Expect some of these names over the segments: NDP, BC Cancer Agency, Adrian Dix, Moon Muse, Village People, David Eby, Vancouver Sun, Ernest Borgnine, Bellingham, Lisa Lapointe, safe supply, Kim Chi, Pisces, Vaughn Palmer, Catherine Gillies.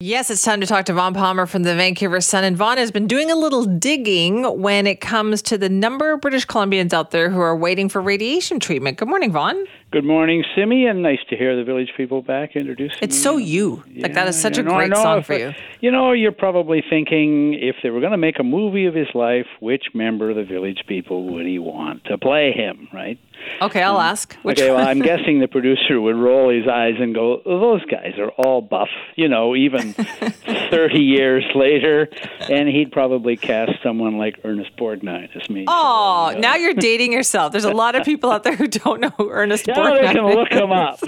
Yes, it's time to talk to Vaughn Palmer from the Vancouver Sun. And Vaughn has been doing a little digging when it comes to the number of British Columbians out there who are waiting for radiation treatment. Good morning, Vaughn. Good morning, Simi, and nice to hear the Village People back introducing me. It's so you. Yeah, like, that is such a great song for you. You know, you're probably thinking, if they were going to make a movie of his life, which member of the Village People would he want to play him, right? Okay, I'll ask. Well, I'm guessing the producer would roll his eyes and go, those guys are all buff, you know, even 30 years later, and he'd probably cast someone like Ernest Borgnine as me. Oh, so, now you're dating yourself. There's a lot of people out there who don't know who Ernest Borgnine is. They can look him up.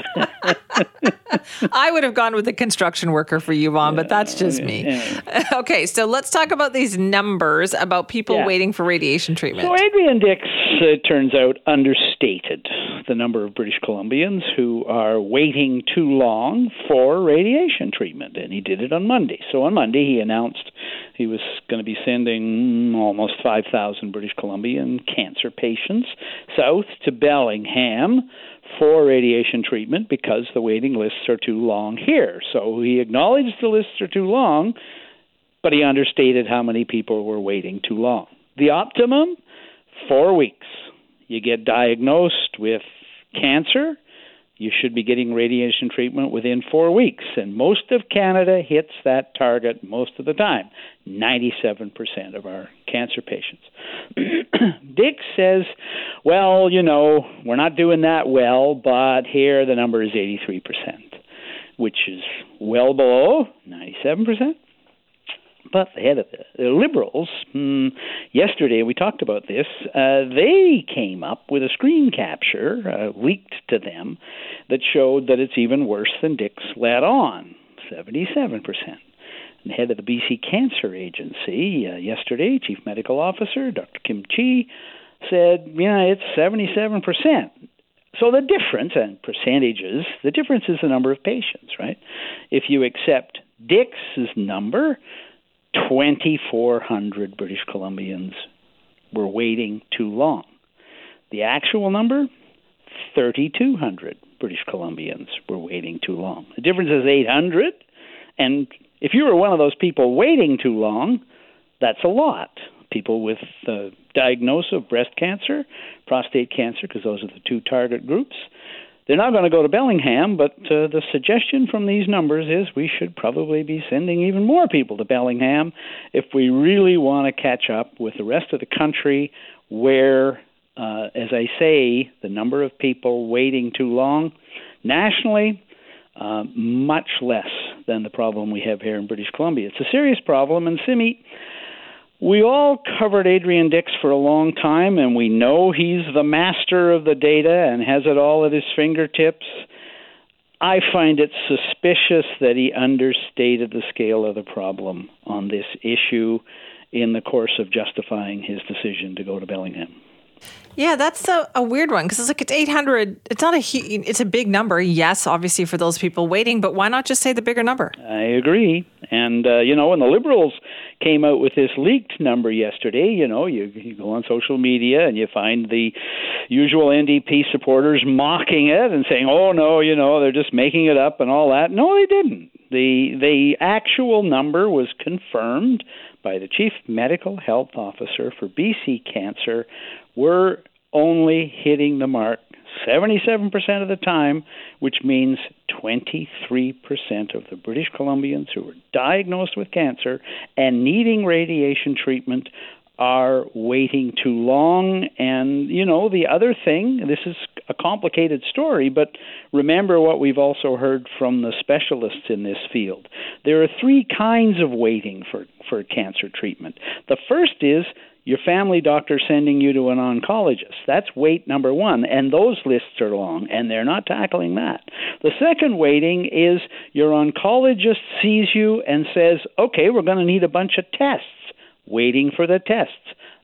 I would have gone with the construction worker for you, Mom, but that's just me. Yeah. Okay, so let's talk about these numbers about people waiting for radiation treatment. So Adrian Dix, it turns out, understated the number of British Columbians who are waiting too long for radiation treatment, and he did it on Monday. So on Monday, he announced he was going to be sending almost 5,000 British Columbian cancer patients south to Bellingham for radiation treatment because the waiting lists are too long here. So he acknowledged the lists are too long, but he understated how many people were waiting too long. The optimum, 4 weeks. You get diagnosed with cancer, you should be getting radiation treatment within 4 weeks. And most of Canada hits that target most of the time, 97% of our cancer patients. Dick says, well, you know, we're not doing that well, but here the number is 83%, which is well below 97%. But the head of the Liberals, yesterday we talked about this, they came up with a screen capture leaked to them that showed that it's even worse than Dix let on, 77%. The head of the BC Cancer Agency yesterday, Chief Medical Officer Dr. Kim Chi, said, it's 77%. So the difference, and percentages, the difference is the number of patients, right? If you accept Dix's number, 2,400 British Columbians were waiting too long. The actual number, 3,200 British Columbians were waiting too long. The difference is 800, and if you were one of those people waiting too long, that's a lot. People with the diagnosis of breast cancer, prostate cancer, because those are the two target groups, they're not going to go to Bellingham, but the suggestion from these numbers is we should probably be sending even more people to Bellingham if we really want to catch up with the rest of the country where, as I say, the number of people waiting too long nationally, much less than the problem we have here in British Columbia. It's a serious problem, and Simi, we all covered Adrian Dix for a long time, and we know he's the master of the data and has it all at his fingertips. I find it suspicious that he understated the scale of the problem on this issue in the course of justifying his decision to go to Bellingham. Yeah, that's a weird one, because it's like, it's 800. It's not it's a big number, yes, obviously, for those people waiting, but why not just say the bigger number? I agree. And, when the Liberals came out with this leaked number yesterday, you go on social media and you find the usual NDP supporters mocking it and saying, oh, no, they're just making it up and all that. No, they didn't. The actual number was confirmed by the Chief Medical Health Officer for BC Cancer. We're only hitting the mark 77% of the time, which means 23% of the British Columbians who are diagnosed with cancer and needing radiation treatment are waiting too long. And, the other thing, this is a complicated story, but remember what we've also heard from the specialists in this field. There are three kinds of waiting for cancer treatment. The first is your family doctor sending you to an oncologist. That's wait number one, and those lists are long, and they're not tackling that. The second waiting is your oncologist sees you and says, okay, we're going to need a bunch of tests, waiting for the tests.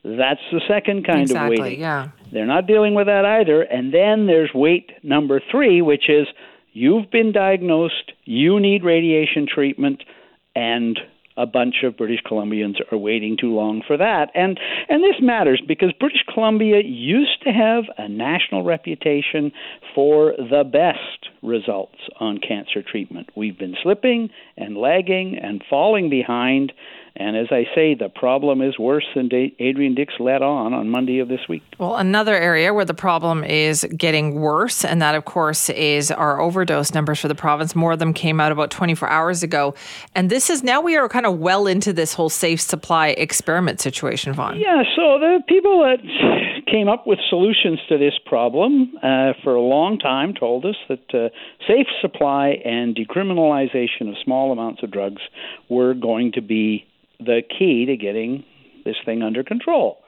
That's the second kind of waiting. Yeah. They're not dealing with that either. And then there's wait number three, which is you've been diagnosed, you need radiation treatment, and a bunch of British Columbians are waiting too long for that. And this matters because British Columbia used to have a national reputation for the best results on cancer treatment. We've been slipping and lagging and falling behind. And as I say, the problem is worse than Adrian Dix led on Monday of this week. Well, another area where the problem is getting worse, and that, of course, is our overdose numbers for the province. More of them came out about 24 hours ago. And this is now we are kind of well into this whole safe supply experiment situation, Vaughn. Yeah, so the people that came up with solutions to this problem for a long time told us that safe supply and decriminalization of small amounts of drugs were going to be the key to getting this thing under control.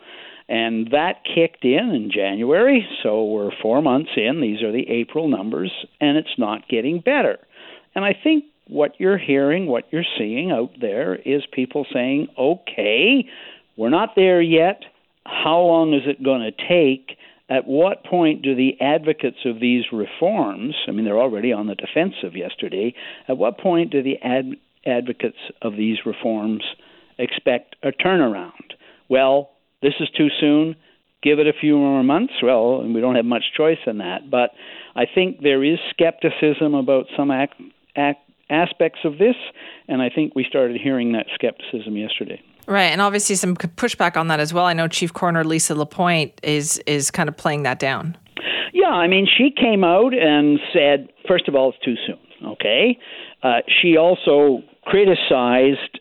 And that kicked in January, so we're 4 months in. These are the April numbers, and it's not getting better. And I think what you're hearing, what you're seeing out there is people saying, okay, we're not there yet. How long is it going to take? At what point do the advocates of these reforms, I mean, they're already on the defensive yesterday, at what point do the advocates of these reforms expect a turnaround? Well, this is too soon. Give it a few more months. Well, and we don't have much choice in that. But I think there is skepticism about some aspects of this, and I think we started hearing that skepticism yesterday. Right, and obviously some pushback on that as well. I know Chief Coroner Lisa Lapointe is kind of playing that down. Yeah, I mean, she came out and said, first of all, it's too soon, okay? She also criticized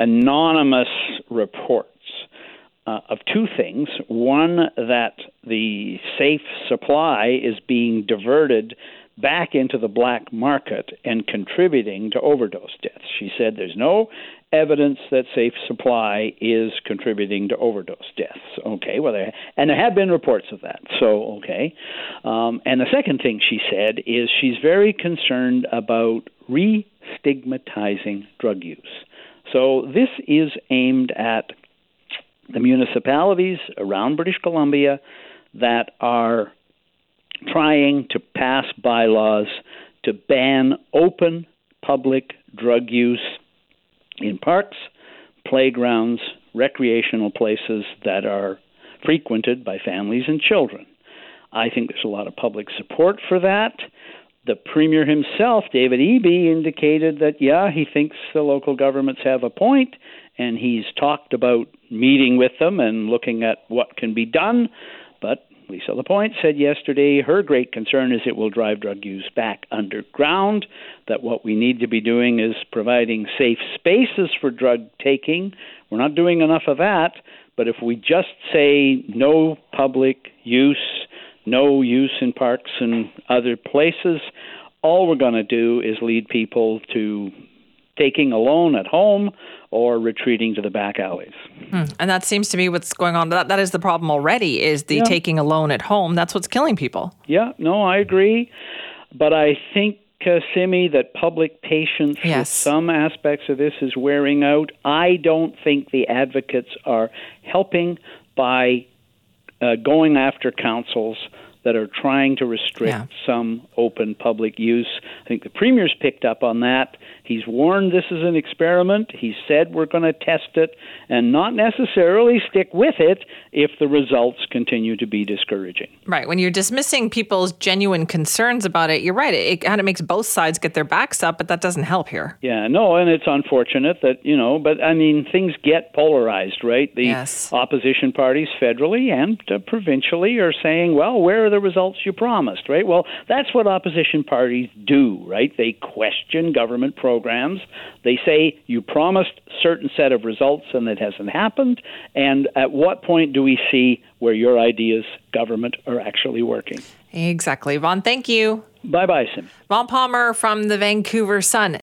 anonymous reports of two things. One, that the safe supply is being diverted back into the black market and contributing to overdose deaths. She said there's no evidence that safe supply is contributing to overdose deaths. Okay, well, there have been reports of that, so okay. And the second thing she said is she's very concerned about re-stigmatizing drug use. So this is aimed at the municipalities around British Columbia that are trying to pass bylaws to ban open public drug use in parks, playgrounds, recreational places that are frequented by families and children. I think there's a lot of public support for that. The Premier himself, David Eby, indicated that, yeah, he thinks the local governments have a point, and he's talked about meeting with them and looking at what can be done. But Lisa Lapointe said yesterday her great concern is it will drive drug use back underground, that what we need to be doing is providing safe spaces for drug taking. We're not doing enough of that, but if we just say no public use, no use in parks and other places, all we're going to do is lead people to taking a loan at home or retreating to the back alleys. And that seems to be what's going on. That is the problem already, is the taking a loan at home. That's what's killing people. Yeah, no, I agree. But I think, Simi, that public patience with some aspects of this is wearing out. I don't think the advocates are helping by going after councils that are trying to restrict some open public use. I think the Premier's picked up on that. He's warned this is an experiment. He said we're going to test it and not necessarily stick with it if the results continue to be discouraging. Right. When you're dismissing people's genuine concerns about it, you're right. It kind of makes both sides get their backs up, but that doesn't help here. Yeah, no, and it's unfortunate that, you know, but I mean, things get polarized, right? The opposition parties federally and provincially are saying, well, where are the results you promised, right? Well, that's what opposition parties do, right? They question government programs. They say you promised a certain set of results and it hasn't happened. And at what point do we see where your ideas, government, are actually working? Exactly. Vaughn, thank you. Bye-bye, Sim. Vaughn Palmer from the Vancouver Sun.